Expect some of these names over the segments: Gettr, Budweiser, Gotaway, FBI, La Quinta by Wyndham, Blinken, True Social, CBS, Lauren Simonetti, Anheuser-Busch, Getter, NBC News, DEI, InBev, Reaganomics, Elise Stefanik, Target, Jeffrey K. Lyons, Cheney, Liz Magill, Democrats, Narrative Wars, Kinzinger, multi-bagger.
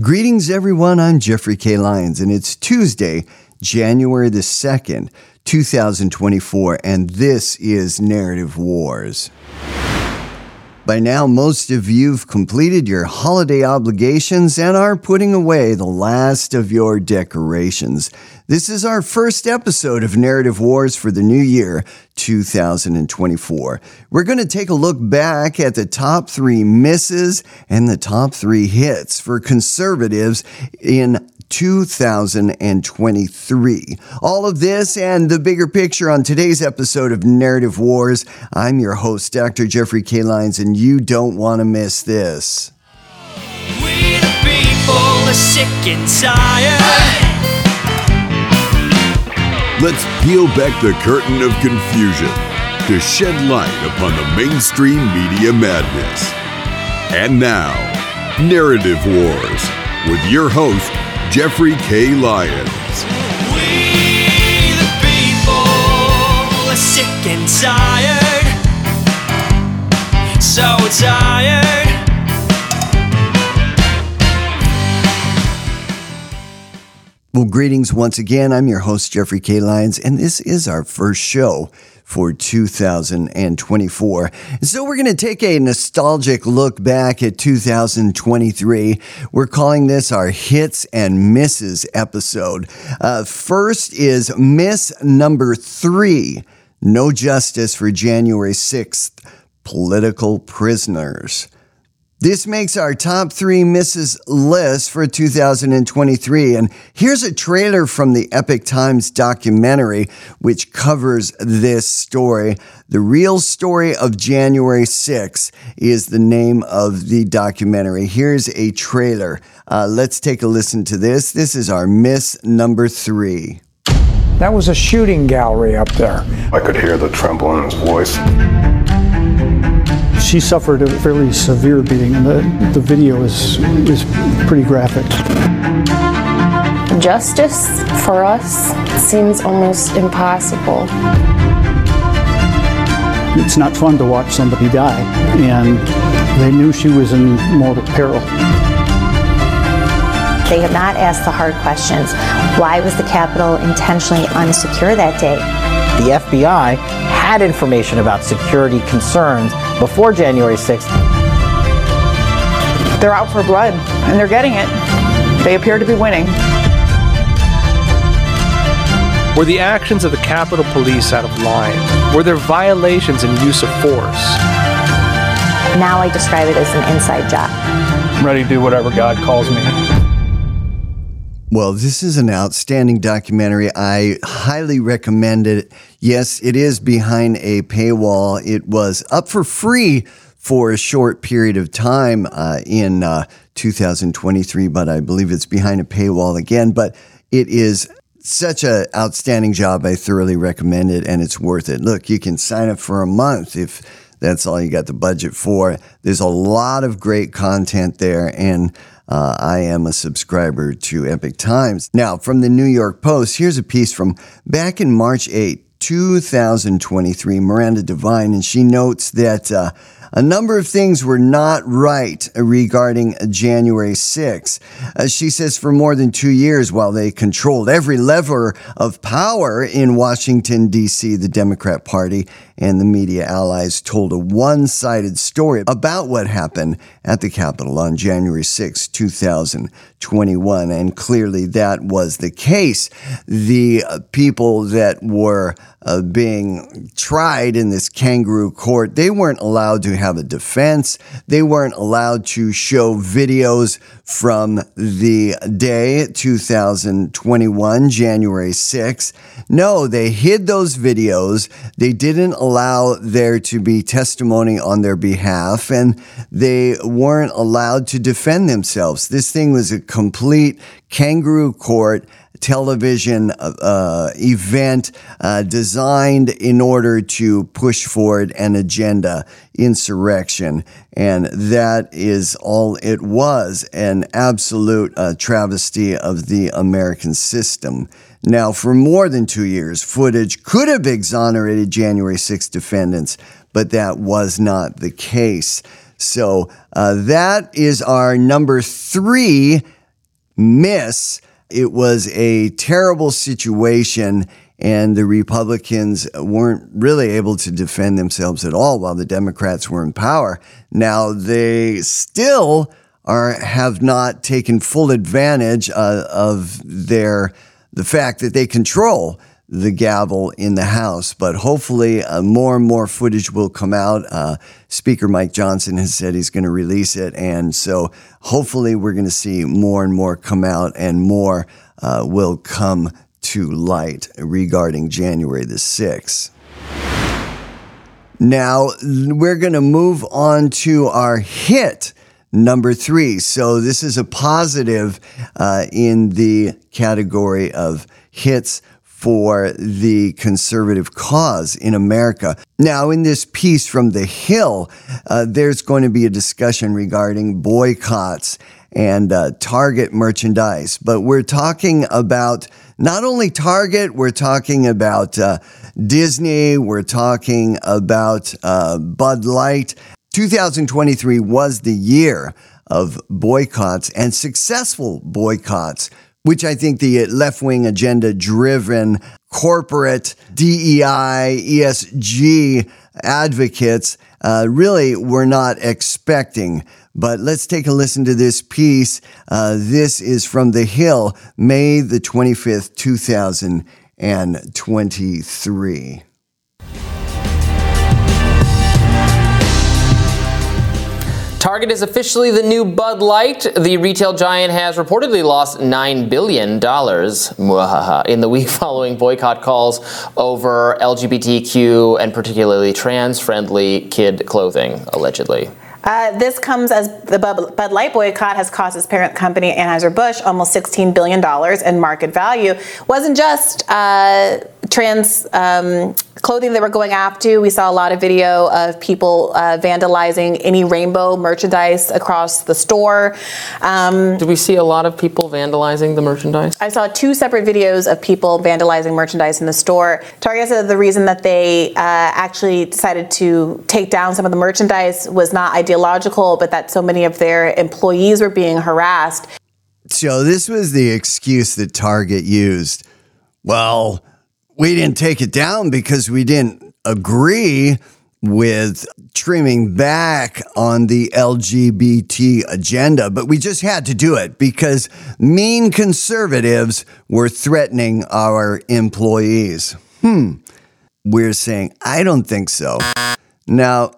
Greetings, everyone. I'm Jeffrey K. Lyons, and it's Tuesday, January the 2nd, 2024, and this is Narrative Wars. By now, most of you've completed your holiday obligations and are putting away the last of your decorations. This is our first episode of Narrative Wars for the new year, 2024. We're going to take a look back at the top three misses and the top three hits for conservatives in 2023. All of this and the bigger picture on today's episode of Narrative Wars. I'm your host, Dr. Jeffrey K. Lyons, and you don't want to miss this. We the people are sick and tired. Let's peel back the curtain of confusion to shed light upon the mainstream media madness. And now, Narrative Wars with your host, Jeffrey K. Lyons. We the people are sick and tired, so tired. Well, greetings once again. I'm your host, Jeffrey K. Lyons, and this is our first show for 2024. So we're going to take a nostalgic look back at 2023. We're calling this our Hits and Misses episode. First is miss number 3, no justice for January 6th, political prisoners. This makes our top three misses list for 2023, and here's a trailer from the Epoch Times documentary which covers this story. The Real Story of January 6th is the name of the documentary. Here's a trailer. Let's take a listen to this. This is our miss number 3. That was a shooting gallery up there. I could hear the tremble in his voice. She suffered a fairly severe beating, and the video is pretty graphic. Justice for us seems almost impossible. It's not fun to watch somebody die, and they knew she was in mortal peril. They have not asked the hard questions. Why was the Capitol intentionally unsecure that day? The FBI had information about security concerns before January 6th. They're out for blood, and they're getting it. They appear to be winning. Were the actions of the Capitol Police out of line? Were there violations in use of force? Now I describe it as an inside job. I'm ready to do whatever God calls me. Well, this is an outstanding documentary. I highly recommend it. Yes, it is behind a paywall. It was up for free for a short period of time in 2023, but I believe it's behind a paywall again. But it is such an outstanding job. I thoroughly recommend it, and it's worth it. Look, you can sign up for a month if that's all you got the budget for. There's a lot of great content there, and I am a subscriber to Epoch Times. Now, from the New York Post, here's a piece from back in March 8, 2023, Miranda Devine, and she notes that a number of things were not right regarding January 6. She says for more than 2 years, while they controlled every lever of power in Washington, D.C., the Democrat Party and the media allies told a one-sided story about what happened at the Capitol on January 6, 2021. And clearly that was the case. The people that were being tried in this kangaroo court, they weren't allowed to have a defense. They weren't allowed to show videos from the day 2021, January 6th. No, they hid those videos. They didn't allow there to be testimony on their behalf, and they weren't allowed to defend themselves. This thing was a complete kangaroo court television event designed in order to push forward an agenda, insurrection. And that is all it was, an absolute travesty of the American system. Now, for more than 2 years, footage could have exonerated January 6 defendants, but that was not the case. So that is our number 3 miss. It was a terrible situation, and the Republicans weren't really able to defend themselves at all while the Democrats were in power. Now, they still have not taken full advantage of the fact that they control the gavel in the House, but hopefully more and more footage will come out. Speaker Mike Johnson has said he's going to release it, and so hopefully we're going to see more and more come out, and more will come to light regarding January the 6th. Now, we're going to move on to our hit number 3. So this is a positive in the category of hits for the conservative cause in America. Now, in this piece from The Hill, there's going to be a discussion regarding boycotts and Target merchandise. But we're talking about not only Target, we're talking about Disney, we're talking about Bud Light. 2023 was the year of boycotts, and successful boycotts, which I think the left-wing agenda-driven corporate DEI, ESG advocates really were not expecting. But let's take a listen to this piece. This is from The Hill, May the 25th, 2023. Target is officially the new Bud Light. The retail giant has reportedly lost $9 billion in the week following boycott calls over LGBTQ and particularly trans-friendly kid clothing, allegedly. This comes as the Bud Light boycott has cost its parent company, Anheuser-Busch, almost $16 billion in market value. Wasn't just trans clothing they were going after. We saw a lot of video of people vandalizing any rainbow merchandise across the store. Did we see a lot of people vandalizing the merchandise? I saw 2 separate videos of people vandalizing merchandise in the store. Target said the reason that they actually decided to take down some of the merchandise was not ideological, but that so many of their employees were being harassed. So this was the excuse that Target used. Well, we didn't take it down because we didn't agree with trimming back on the LGBT agenda, but we just had to do it because mean conservatives were threatening our employees. We're saying, I don't think so. Now,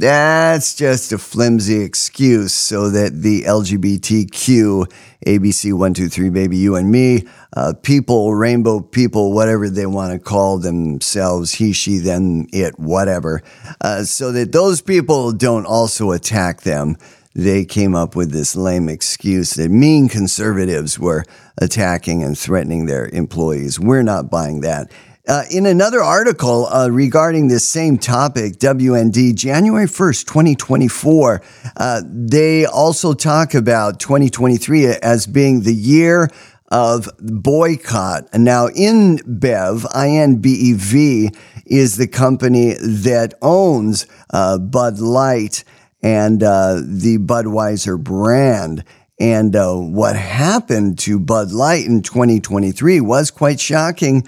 that's just a flimsy excuse so that the LGBTQ, ABC 123, baby, you and me, people, rainbow people, whatever they want to call themselves, he, she, them, it, whatever, so that those people don't also attack them. They came up with this lame excuse that mean conservatives were attacking and threatening their employees. We're not buying that. In another article regarding this same topic, WND, January 1st, 2024, they also talk about 2023 as being the year of boycott. Now, InBev, INBEV, is the company that owns Bud Light and the Budweiser brand. And what happened to Bud Light in 2023 was quite shocking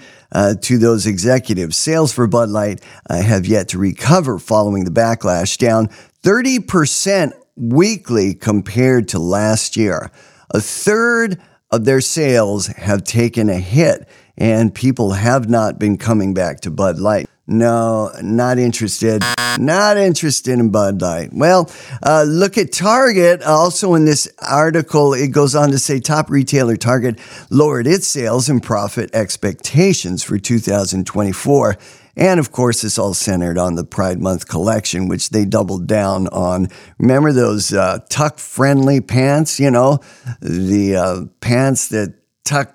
to those executives. Sales for Bud Light have yet to recover following the backlash, down 30% weekly compared to last year. A third of their sales have taken a hit, and people have not been coming back to Bud Light. No, not interested. Not interested in Bud Light. Well, look at Target. Also in this article, it goes on to say top retailer Target lowered its sales and profit expectations for 2024. And, of course, it's all centered on the Pride Month collection, which they doubled down on. Remember those tuck-friendly pants, you know, the pants that tuck...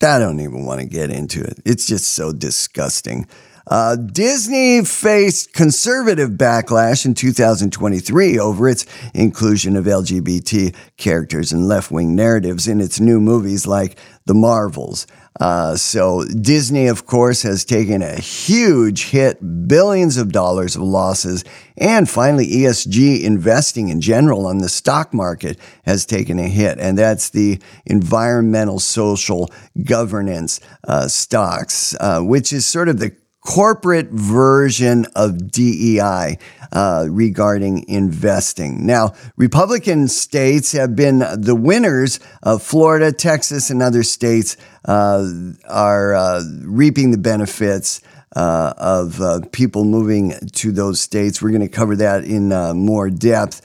I don't even want to get into it. It's just so disgusting. Disney faced conservative backlash in 2023 over its inclusion of LGBT characters and left-wing narratives in its new movies like The Marvels. So Disney, of course, has taken a huge hit, billions of dollars of losses, and finally ESG investing in general on the stock market has taken a hit, and that's the environmental, social, governance stocks, which is sort of the corporate version of DEI regarding investing. Now, Republican states have been the winners. Florida, Texas, and other states are reaping the benefits of people moving to those states. We're going to cover that in more depth.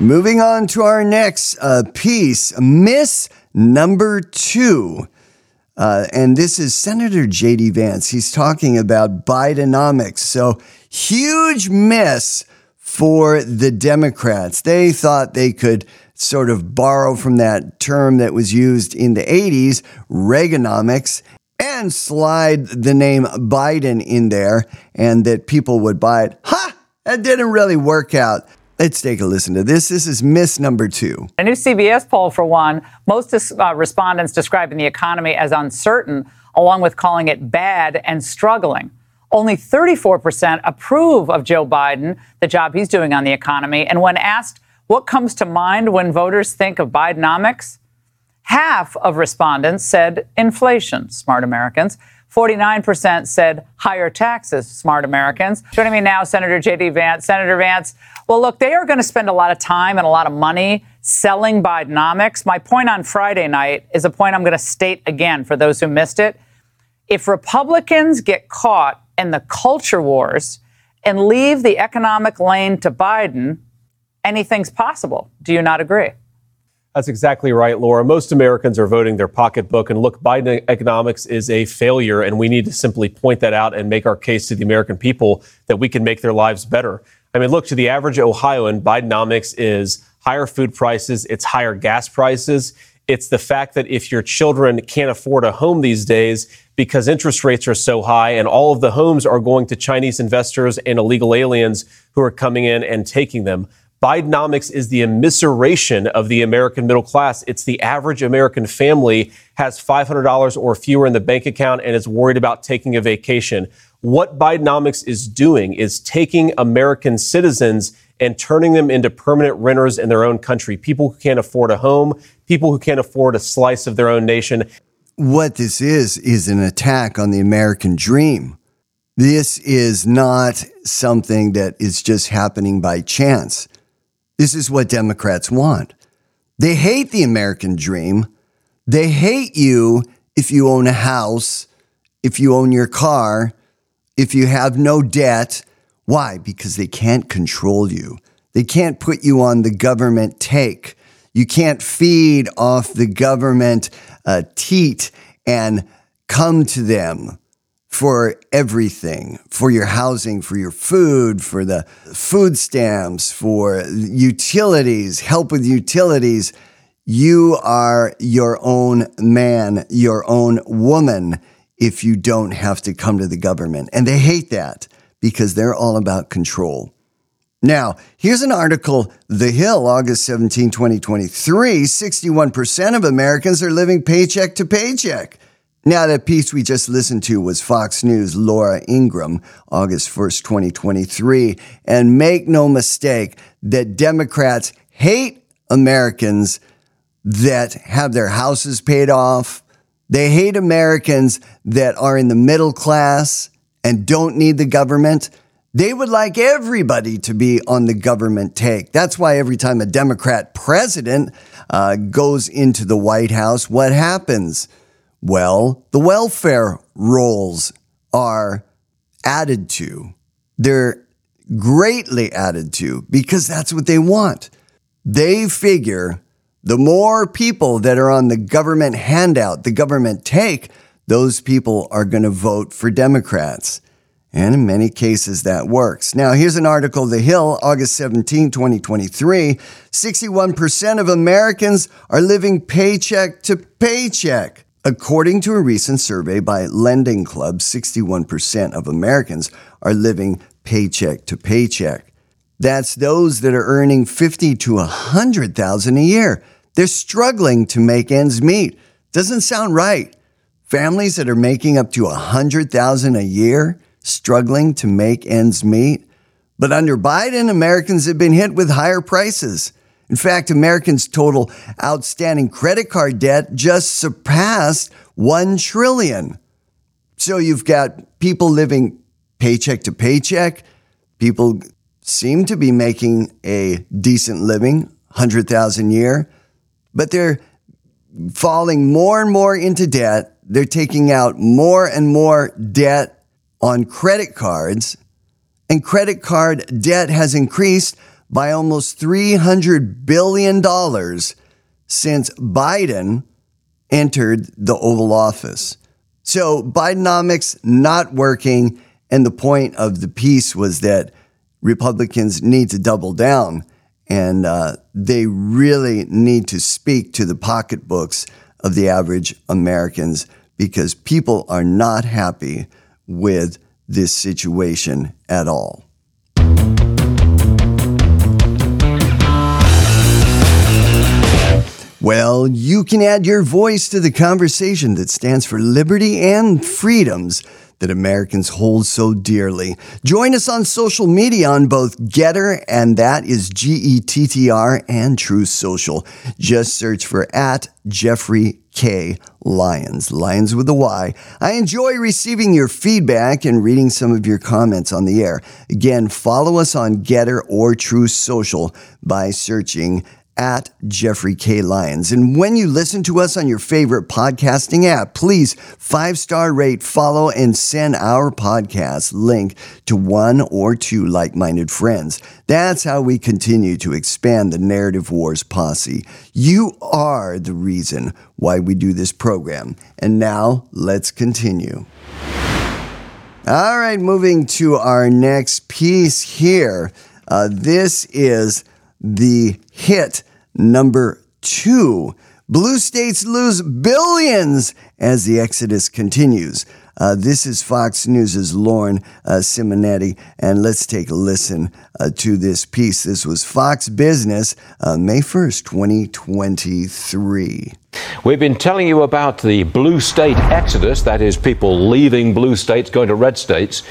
Moving on to our next piece, Miss Number 2. And this is Senator J.D. Vance. He's talking about Bidenomics. So huge miss for the Democrats. They thought they could sort of borrow from that term that was used in the 80s, Reaganomics, and slide the name Biden in there and that people would buy it. Ha! That didn't really work out. Let's take a listen to this. This is Miss Number 2. A new CBS poll, for one, most respondents describing the economy as uncertain, along with calling it bad and struggling. Only 34% approve of Joe Biden, the job he's doing on the economy. And when asked what comes to mind when voters think of Bidenomics, half of respondents said inflation, smart Americans. 49% said higher taxes, smart Americans. Joining me now, Senator J.D. Vance. Senator Vance, well, look, they are going to spend a lot of time and a lot of money selling Bidenomics. My point on Friday night is a point I'm going to state again for those who missed it. If Republicans get caught in the culture wars and leave the economic lane to Biden, anything's possible. Do you not agree? That's exactly right, Laura. Most Americans are voting their pocketbook. And look, Bidenomics is a failure, and we need to simply point that out and make our case to the American people that we can make their lives better. I mean, look, to the average Ohioan, Bidenomics is higher food prices. It's higher gas prices. It's the fact that if your children can't afford a home these days because interest rates are so high and all of the homes are going to Chinese investors and illegal aliens who are coming in and taking them. Bidenomics is the immiseration of the American middle class. It's the average American family has $500 or fewer in the bank account and is worried about taking a vacation. What Bidenomics is doing is taking American citizens and turning them into permanent renters in their own country, people who can't afford a home, people who can't afford a slice of their own nation. What this is an attack on the American dream. This is not something that is just happening by chance. This is what Democrats want. They hate the American dream. They hate you if you own a house, if you own your car, if you have no debt. Why? Because they can't control you. They can't put you on the government take. You can't feed off the government teat and come to them for everything, for your housing, for your food, for the food stamps, for utilities, help with utilities. You are your own man, your own woman, if you don't have to come to the government. And they hate that because they're all about control. Now, here's an article, The Hill, August 17, 2023, 61% of Americans are living paycheck to paycheck. Now, that piece we just listened to was Fox News' Laura Ingraham, August 1st, 2023. And make no mistake that Democrats hate Americans that have their houses paid off. They hate Americans that are in the middle class and don't need the government. They would like everybody to be on the government take. That's why every time a Democrat president goes into the White House, what happens? Well, the welfare rolls are added to. They're greatly added to because that's what they want. They figure the more people that are on the government handout, the government take, those people are going to vote for Democrats. And in many cases, that works. Now, here's an article, The Hill, August 17, 2023. 61% of Americans are living paycheck to paycheck. According to a recent survey by Lending Club, 61% of Americans are living paycheck to paycheck. That's those that are earning $50,000 to $100,000 a year. They're struggling to make ends meet. Doesn't sound right. Families that are making up to $100,000 a year, struggling to make ends meet. But under Biden, Americans have been hit with higher prices. In fact, Americans' total outstanding credit card debt just surpassed $1 trillion. So you've got people living paycheck to paycheck. People seem to be making a decent living, $100,000 a year, but they're falling more and more into debt. They're taking out more and more debt on credit cards, and credit card debt has increased by almost $300 billion since Biden entered the Oval Office. So Bidenomics not working, and the point of the piece was that Republicans need to double down, and they really need to speak to the pocketbooks of the average Americans, because people are not happy with this situation at all. Well, you can add your voice to the conversation that stands for liberty and freedoms that Americans hold so dearly. Join us on social media on both Getter, and that is Gettr, and True Social. Just search for @JeffreyK Lyons, Lyons with a Y. I enjoy receiving your feedback and reading some of your comments on the air. Again, follow us on Getter or True Social by searching @Jeffrey K Lyons. And when you listen to us on your favorite podcasting app, please 5-star rate, follow, and send our podcast link to one or two like-minded friends. That's how we continue to expand the Narrative Wars posse. You are the reason why we do this program. And now let's continue. All right, moving to our next piece here. This is the hit number 2, blue states lose billions as the exodus continues. This is Fox News' Lauren Simonetti, and let's take a listen to this piece. This was Fox Business, May 1st, 2023. We've been telling you about the blue state exodus, that is, people leaving blue states, going to red states.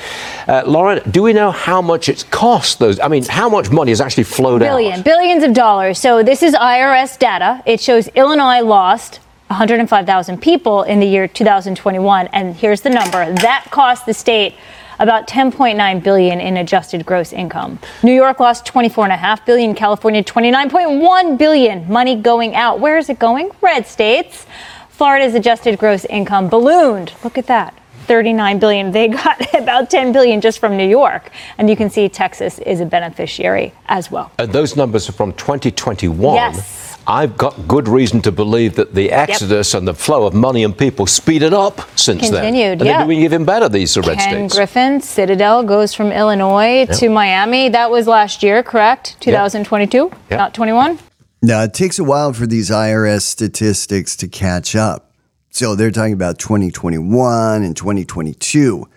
Lauren, do we know how much it's cost those? I mean, how much money has actually flowed out? Billions of dollars. So this is IRS data. It shows Illinois lost 105,000 people in the year 2021. And here's the number. That cost the state about $10.9 billion in adjusted gross income. New York lost $24.5 billion. California, $29.1 billion. Money going out. Where is it going? Red states. Florida's adjusted gross income ballooned. Look at that. $39 billion. They got about $10 billion just from New York. And you can see Texas is a beneficiary as well. Those numbers are from 2021. Yes. I've got good reason to believe that the exodus and the flow of money and people speeded up since then. And then do we even better, these red states? Ken Griffin, Citadel goes from Illinois to Miami. That was last year, correct? 2022, not 21? Now, it takes a while for these IRS statistics to catch up. So they're talking about 2021 and 2022.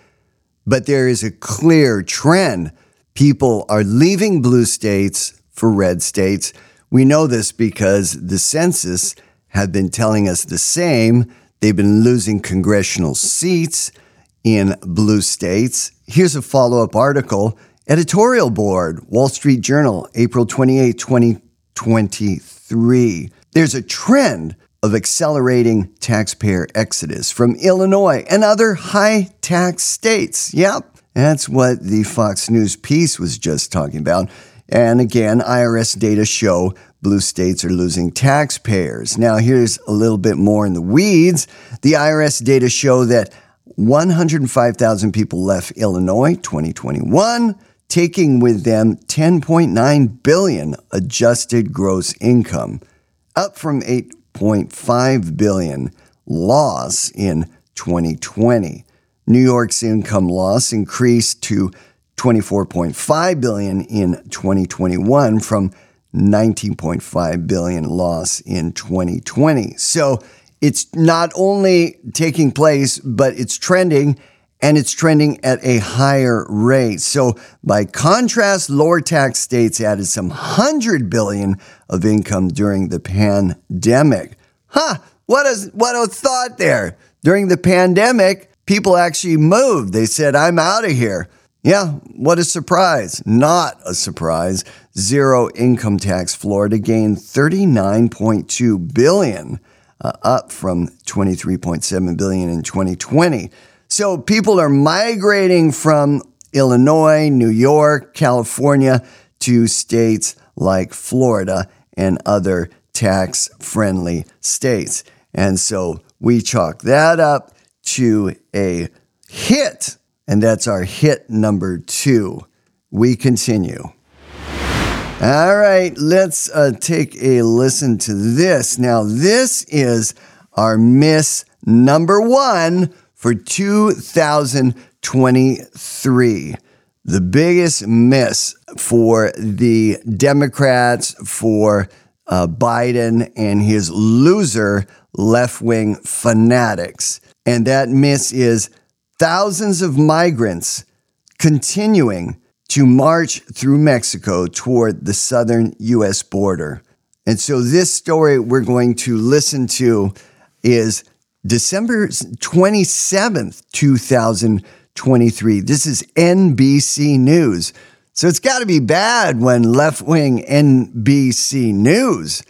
But there is a clear trend. People are leaving blue states for red states. We know this because the census had been telling us the same. They've been losing congressional seats in blue states. Here's a follow-up article. Editorial Board, Wall Street Journal, April 28, 2023. There's a trend of accelerating taxpayer exodus from Illinois and other high-tax states. Yep, that's what the Fox News piece was just talking about. And again, IRS data show blue states are losing taxpayers. Now, here's a little bit more in the weeds. The IRS data show that 105,000 people left Illinois 2021, taking with them $10.9 billion adjusted gross income, up from $8.5 billion loss in 2020. New York's income loss increased to $24.5 billion in 2021 from $19.5 billion loss in 2020. So It's not only taking place, but it's trending, and it's trending at a higher rate. So by contrast, lower tax states added some $100 billion of income during the pandemic. Huh, what a thought there. During the pandemic, people actually moved. They said, I'm out of here. Yeah, what a surprise. Not a surprise. Zero income tax Florida gained $39.2 billion, up from $23.7 billion in 2020. So people are migrating from Illinois, New York, California to states like Florida and other tax-friendly states. And so we chalk that up to a hit. And that's our hit number 2. We continue. All right, let's take a listen to this. Now, this is our miss number 1 for 2023. The biggest miss for the Democrats, for Biden and his loser left-wing fanatics. And that miss is thousands of migrants continuing to march through Mexico toward the southern U.S. border. And so this story we're going to listen to is December 27th, 2023. This is NBC News. So it's got to be bad when left-wing NBC News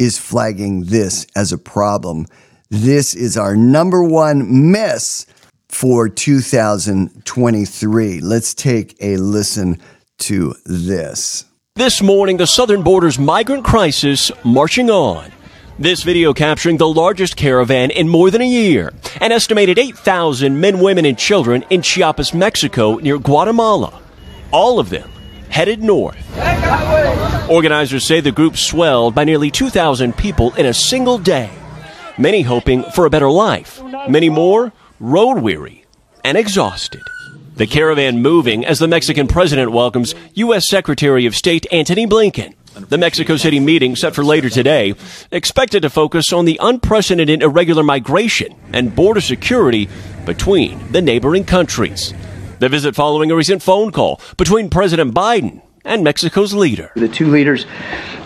is flagging this as a problem. This is our number 1 miss for 2023. Let's take a listen to this. This morning, the southern border's migrant crisis marching on. This video capturing the largest caravan in more than a year. An estimated 8,000 men, women, and children in Chiapas, Mexico, near Guatemala. All of them headed north. Organizers say the group swelled by nearly 2,000 people in a single day. Many hoping for a better life. Many more road weary and exhausted. The caravan moving as the Mexican president welcomes U.S. Secretary of State Antony Blinken. The Mexico City meeting, set for later today, expected to focus on the unprecedented irregular migration and border security between the neighboring countries. The visit following a recent phone call between President Biden and Mexico's leader. The two leaders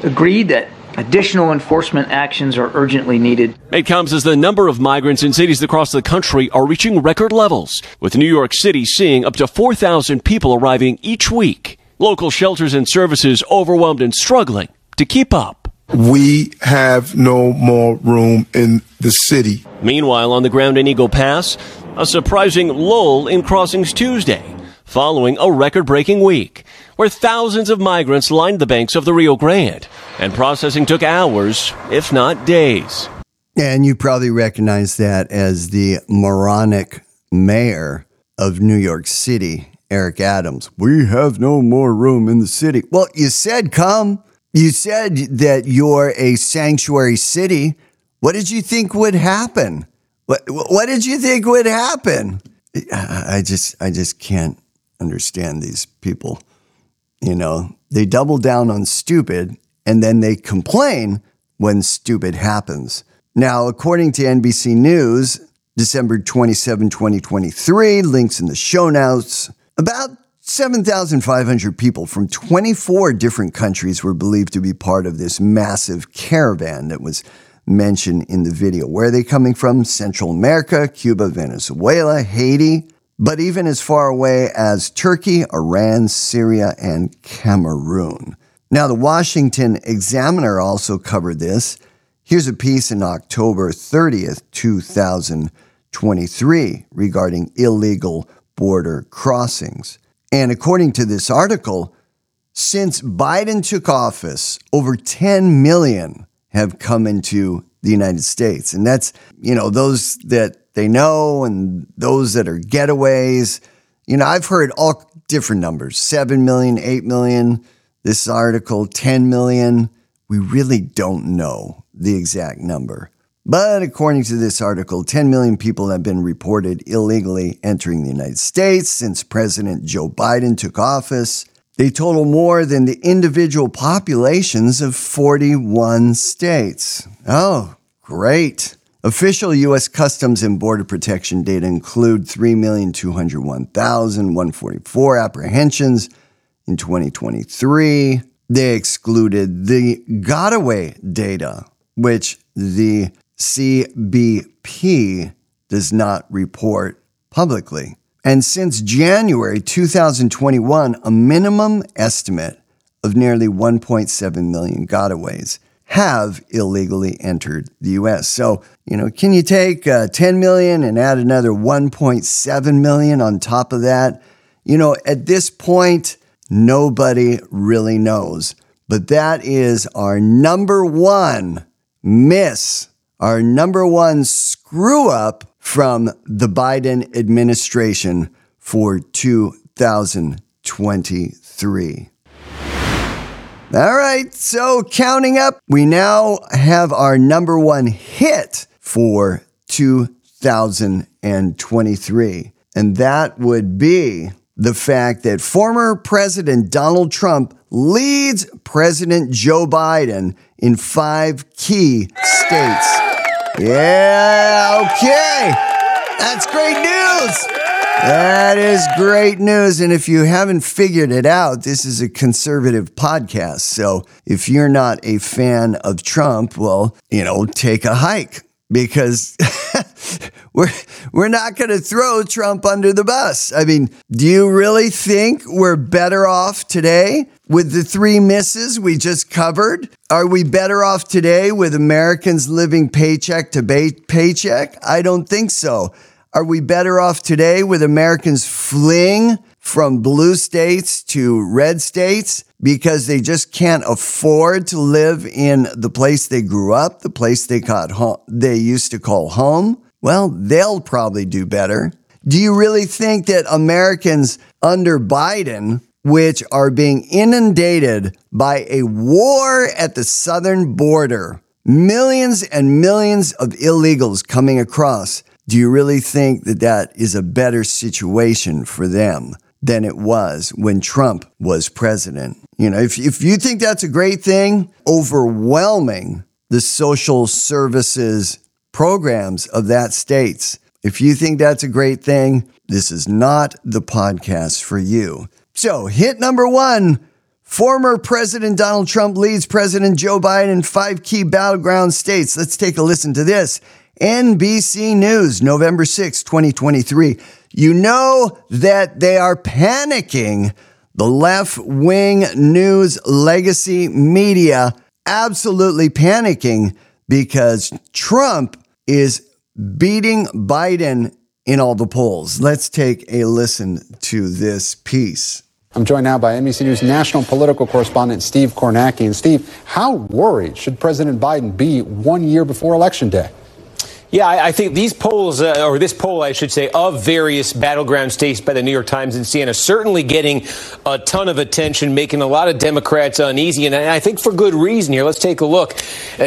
agreed that additional enforcement actions are urgently needed. It comes as the number of migrants in cities across the country are reaching record levels, with New York City seeing up to 4,000 people arriving each week. Local shelters and services overwhelmed and struggling to keep up. We have no more room in the city. Meanwhile, on the ground in Eagle Pass, a surprising lull in crossings Tuesday, following a record-breaking week, where thousands of migrants lined the banks of the Rio Grande, and processing took hours, if not days. And you probably recognize that as the moronic mayor of New York City, Eric Adams. We have no more room in the city. Well, you said come. You said that you're a sanctuary city. What did you think would happen? What did you think would happen? I just can't understand these people. You know, they double down on stupid and then they complain when stupid happens. Now, according to NBC News, December 27, 2023, links in the show notes, about 7,500 people from 24 different countries were believed to be part of this massive caravan that was mentioned in the video. Where are they coming from? Central America, Cuba, Venezuela, Haiti, but even as far away as Turkey, Iran, Syria, and Cameroon. Now, the Washington Examiner also covered this. Here's a piece in October 30th, 2023, regarding illegal border crossings. And according to this article, since Biden took office, over 10 million have come into the United States. And that's, you know, those that they know and those that are getaways. You know, I've heard all different numbers, 7 million, 8 million, this article, 10 million. We really don't know the exact number. But according to this article, 10 million people have been reported illegally entering the United States since President Joe Biden took office. They total more than the individual populations of 41 states. Oh, great. Official U.S. Customs and Border Protection data include 3,201,144 apprehensions in 2023. They excluded the Gotaway data, which the CBP does not report publicly. And since January 2021, a minimum estimate of nearly 1.7 million gotaways have illegally entered the U.S. So, you know, can you take 10 million and add another 1.7 million on top of that? You know, at this point, nobody really knows. But that is our number one miss, our number one screw up from the Biden administration for 2023. All right, so counting up, we now have our number one hit for 2023. And that would be the fact that former President Donald Trump leads President Joe Biden in 5 key states. Yeah, okay. That's great news. That is great news. And if you haven't figured it out, this is a conservative podcast. So if you're not a fan of Trump, well, you know, take a hike, because we're not going to throw Trump under the bus. I mean, do you really think we're better off today with the 3 misses we just covered? Are we better off today with Americans living paycheck to paycheck? I don't think so. Are we better off today with Americans fleeing from blue states to red states because they just can't afford to live in the place they grew up, the place they used to call home? Well, they'll probably do better. Do you really think that Americans under Biden, which are being inundated by a war at the southern border, millions and millions of illegals coming across, do you really think that that is a better situation for them than it was when Trump was president? You know, if you think that's a great thing, overwhelming the social services programs of that states, if you think that's a great thing, this is not the podcast for you. So hit number one, former President Donald Trump leads President Joe Biden in 5 key battleground states. Let's take a listen to this. NBC News, November 6, 2023. You know that they are panicking. The left-wing news legacy media absolutely panicking because Trump is beating Biden in all the polls. Let's take a listen to this piece. I'm joined now by NBC News national political correspondent Steve Kornacki. And Steve, how worried should President Biden be 1 year before Election Day? Yeah, I think these polls, or this poll, I should say, of various battleground states by the New York Times and Siena, certainly getting a ton of attention, making a lot of Democrats uneasy. And I think for good reason here. Let's take a look.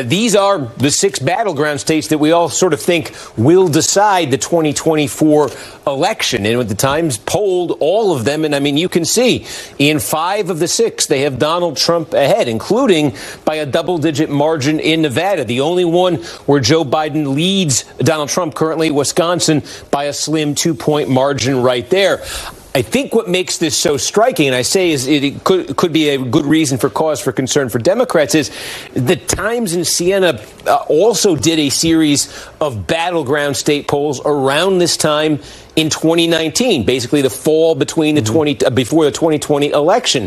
These are the 6 battleground states that we all sort of think will decide the 2024 election. And with the Times polled all of them, and I mean, you can see in 5 of the 6, they have Donald Trump ahead, including by a double-digit margin in Nevada, the only one where Joe Biden leads Donald Trump currently, Wisconsin, by a slim 2-point margin right there. I think what makes this so striking, and I say is it could be a good reason for cause for concern for Democrats, is the Times in Siena also did a series of battleground state polls around this time in 2019, basically the fall between the before the 2020 election.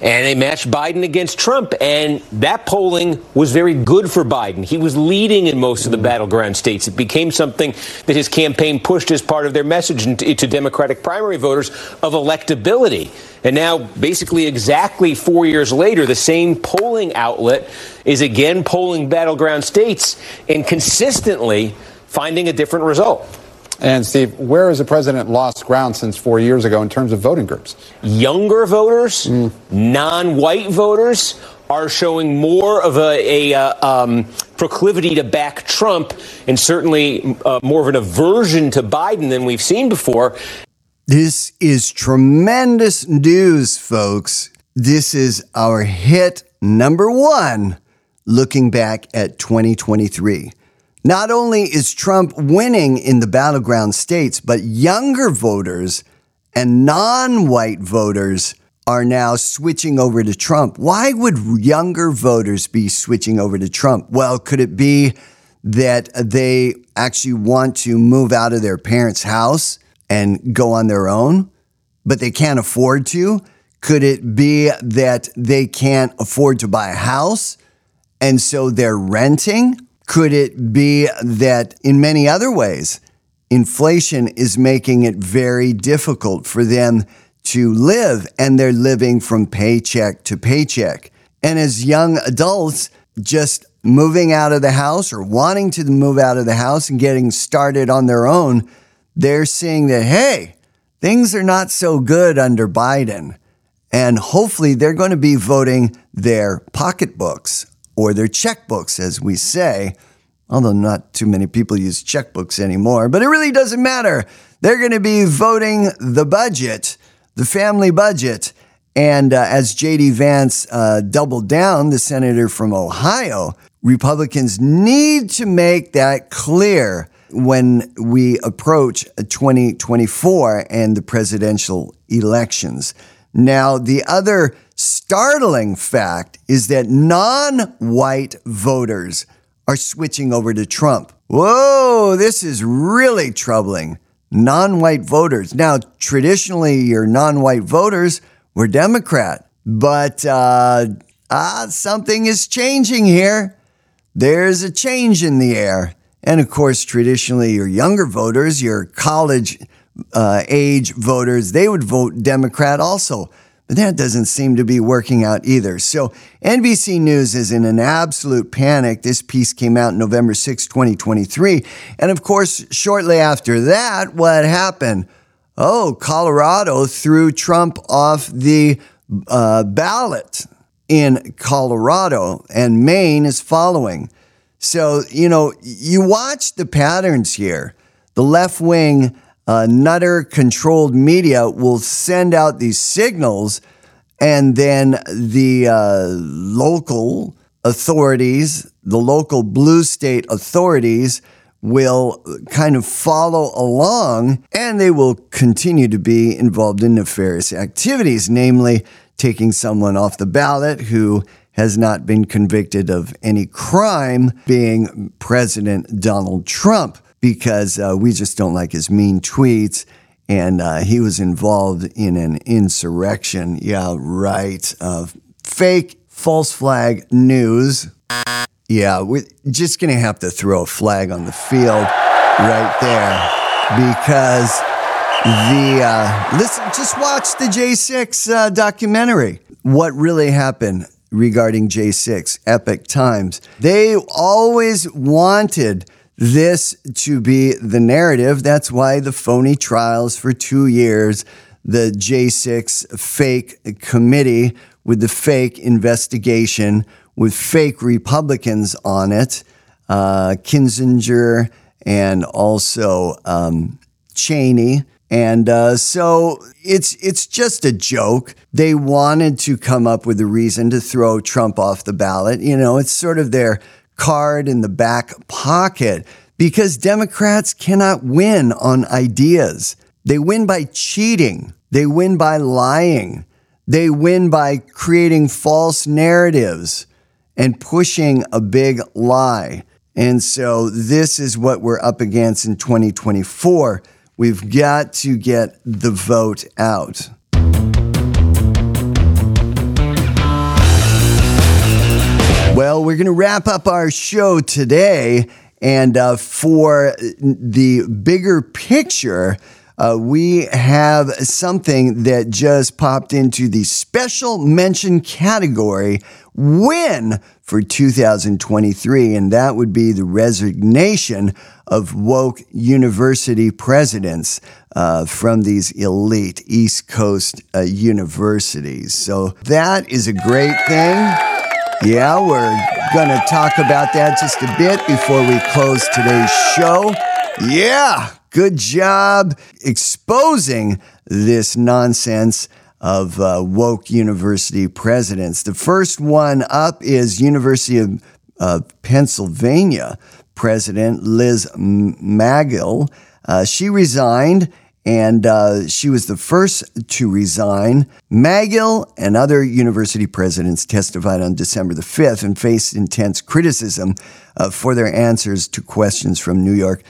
And they matched Biden against Trump, and that polling was very good for Biden. He was leading in most of the battleground states. It became something that his campaign pushed as part of their message to Democratic primary voters of electability. And now, basically exactly 4 years later, the same polling outlet is again polling battleground states and consistently finding a different result. And, Steve, where has the president lost ground since 4 years ago in terms of voting groups? Younger voters, non-white voters are showing more of a proclivity to back Trump, and certainly more of an aversion to Biden than we've seen before. This is tremendous news, folks. This is our hit number one looking back at 2023. Not only is Trump winning in the battleground states, but younger voters and non-white voters are now switching over to Trump. Why would younger voters be switching over to Trump? Well, could it be that they actually want to move out of their parents' house and go on their own, but they can't afford to? Could it be that they can't afford to buy a house and so they're renting? Could it be that in many other ways, inflation is making it very difficult for them to live, and they're living from paycheck to paycheck? And as young adults, just moving out of the house or wanting to move out of the house and getting started on their own, they're seeing that, hey, things are not so good under Biden. And hopefully they're going to be voting their pocketbooks or their checkbooks, as we say, although not too many people use checkbooks anymore, but it really doesn't matter. They're going to be voting the budget, the family budget. And as J.D. Vance doubled down, the senator from Ohio, Republicans need to make that clear when we approach 2024 and the presidential elections. Now, the other startling fact is that non-white voters are switching over to Trump. Whoa, this is really troubling. Non-white voters. Now, traditionally, your non-white voters were Democrat, but something is changing here. There's a change in the air. And of course, traditionally, your younger voters, your college age voters, they would vote Democrat also. But that doesn't seem to be working out either. So NBC News is in an absolute panic. This piece came out November 6, 2023. And of course, shortly after that, what happened? Oh, Colorado threw Trump off the ballot in Colorado, and Maine is following. So, you know, you watch the patterns here. The left-wing nutter-controlled media will send out these signals, and then the local authorities, the local blue state authorities, will kind of follow along, and they will continue to be involved in nefarious activities, namely taking someone off the ballot who has not been convicted of any crime, being President Donald Trump, because we just don't like his mean tweets, and he was involved in an insurrection. Yeah, right. Fake false flag news. Yeah, we're just going to have to throw a flag on the field right there, because the, listen, just watch the J6 documentary. What really happened regarding J6, Epoch Times. They always wanted this to be the narrative. That's why the phony trials for 2 years, the J6 fake committee with the fake investigation with fake Republicans on it, Kinzinger and also Cheney. And so it's just a joke. They wanted to come up with a reason to throw Trump off the ballot. You know, it's sort of their card in the back pocket, because Democrats cannot win on ideas. They win by cheating. They win by lying. They win by creating false narratives and pushing a big lie. And so this is what we're up against in 2024. We've got to get the vote out. Well, we're going to wrap up our show today. And for the bigger picture, we have something that just popped into the special mention category win for 2023, and that would be the resignation of woke university presidents from these elite East Coast universities. So that is a great thing. Yeah, we're going to talk about that just a bit before we close today's show. Yeah, good job exposing this nonsense of woke university presidents. The first one up is University of Pennsylvania president, Liz Magill. She resigned, and she was the first to resign. Magill and other university presidents testified on December the 5th and faced intense criticism for their answers to questions from New York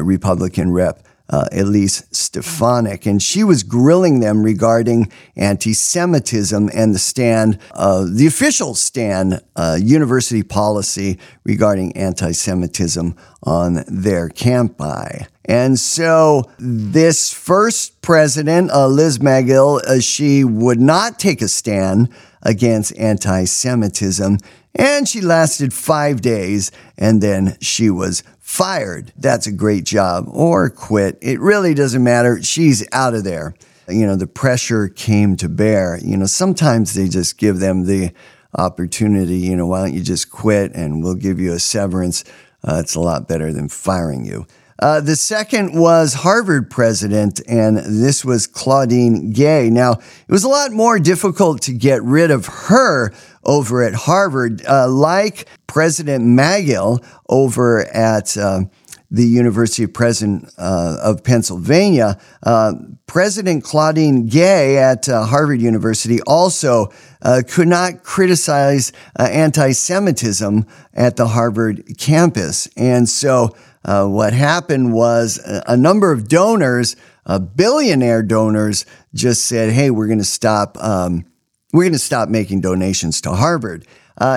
Republican Rep. Elise Stefanik, and she was grilling them regarding anti-Semitism and the stand, the official stand, university policy regarding anti-Semitism on their campi. And so this first president, Liz Magill, she would not take a stand against anti-Semitism, and she lasted 5 days, and then she was fired. That's a great job. Or quit. It really doesn't matter. She's out of there. You know, the pressure came to bear. You know, sometimes they just give them the opportunity, you know, why don't you just quit and we'll give you a severance. It's a lot better than firing you. The second was Harvard president, and this was Claudine Gay. Now, it was a lot more difficult to get rid of her over at Harvard. Like President Magill over at the University of Pennsylvania, President Claudine Gay at Harvard University also could not criticize anti-Semitism at the Harvard campus. And so what happened was a number of donors, billionaire donors, just said, hey, we're going to stop making donations to Harvard.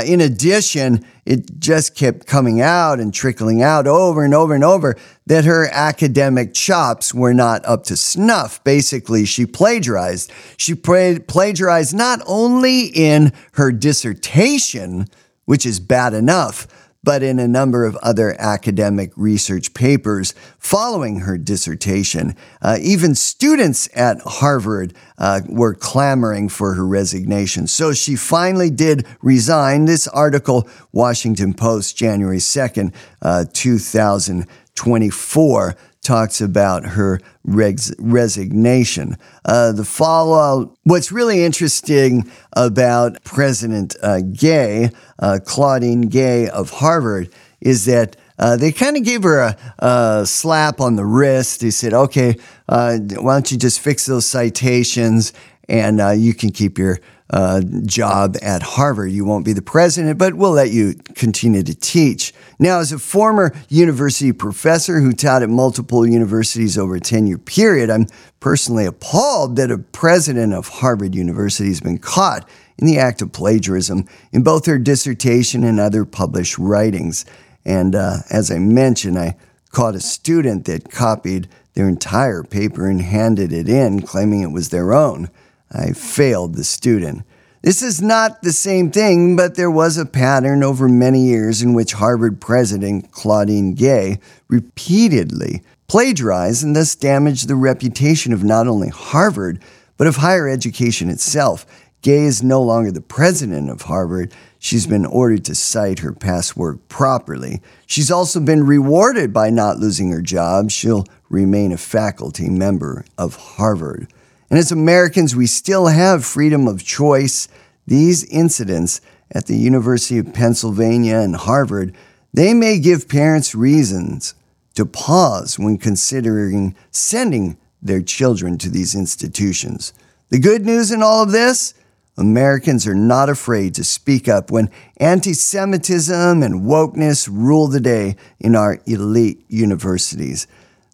In addition, it just kept coming out and trickling out over and over and over that her academic chops were not up to snuff. Basically, she plagiarized. She plagiarized not only in her dissertation, which is bad enough, but in a number of other academic research papers following her dissertation. Even students at Harvard were clamoring for her resignation. So she finally did resign. This article, Washington Post, January 2nd, 2024, talks about her resignation. The fallout, what's really interesting about President Gay, Claudine Gay of Harvard, is that they kind of gave her a slap on the wrist. They said, okay, why don't you just fix those citations and you can keep your job at Harvard. You won't be the president, but we'll let you continue to teach. Now, as a former university professor who taught at multiple universities over a 10-year period, I'm personally appalled that a president of Harvard University has been caught in the act of plagiarism in both her dissertation and other published writings. And as I mentioned, I caught a student that copied their entire paper and handed it in, claiming it was their own. I failed the student. This is not the same thing, but there was a pattern over many years in which Harvard President Claudine Gay repeatedly plagiarized and thus damaged the reputation of not only Harvard, but of higher education itself. Gay is no longer the president of Harvard. She's been ordered to cite her past work properly. She's also been rewarded by not losing her job. She'll remain a faculty member of Harvard. And as Americans, we still have freedom of choice. These incidents at the University of Pennsylvania and Harvard, they may give parents reasons to pause when considering sending their children to these institutions. The good news in all of this, Americans are not afraid to speak up when anti-Semitism and wokeness rule the day in our elite universities.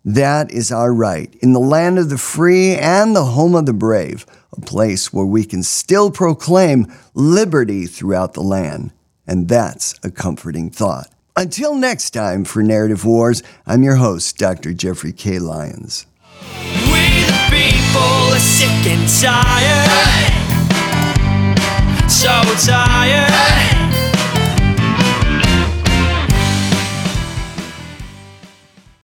That is our right, in the land of the free and the home of the brave, a place where we can still proclaim liberty throughout the land. And that's a comforting thought. Until next time for Narrative Wars, I'm your host, Dr. Jeffrey K. Lyons. We the people are sick and tired, so tired.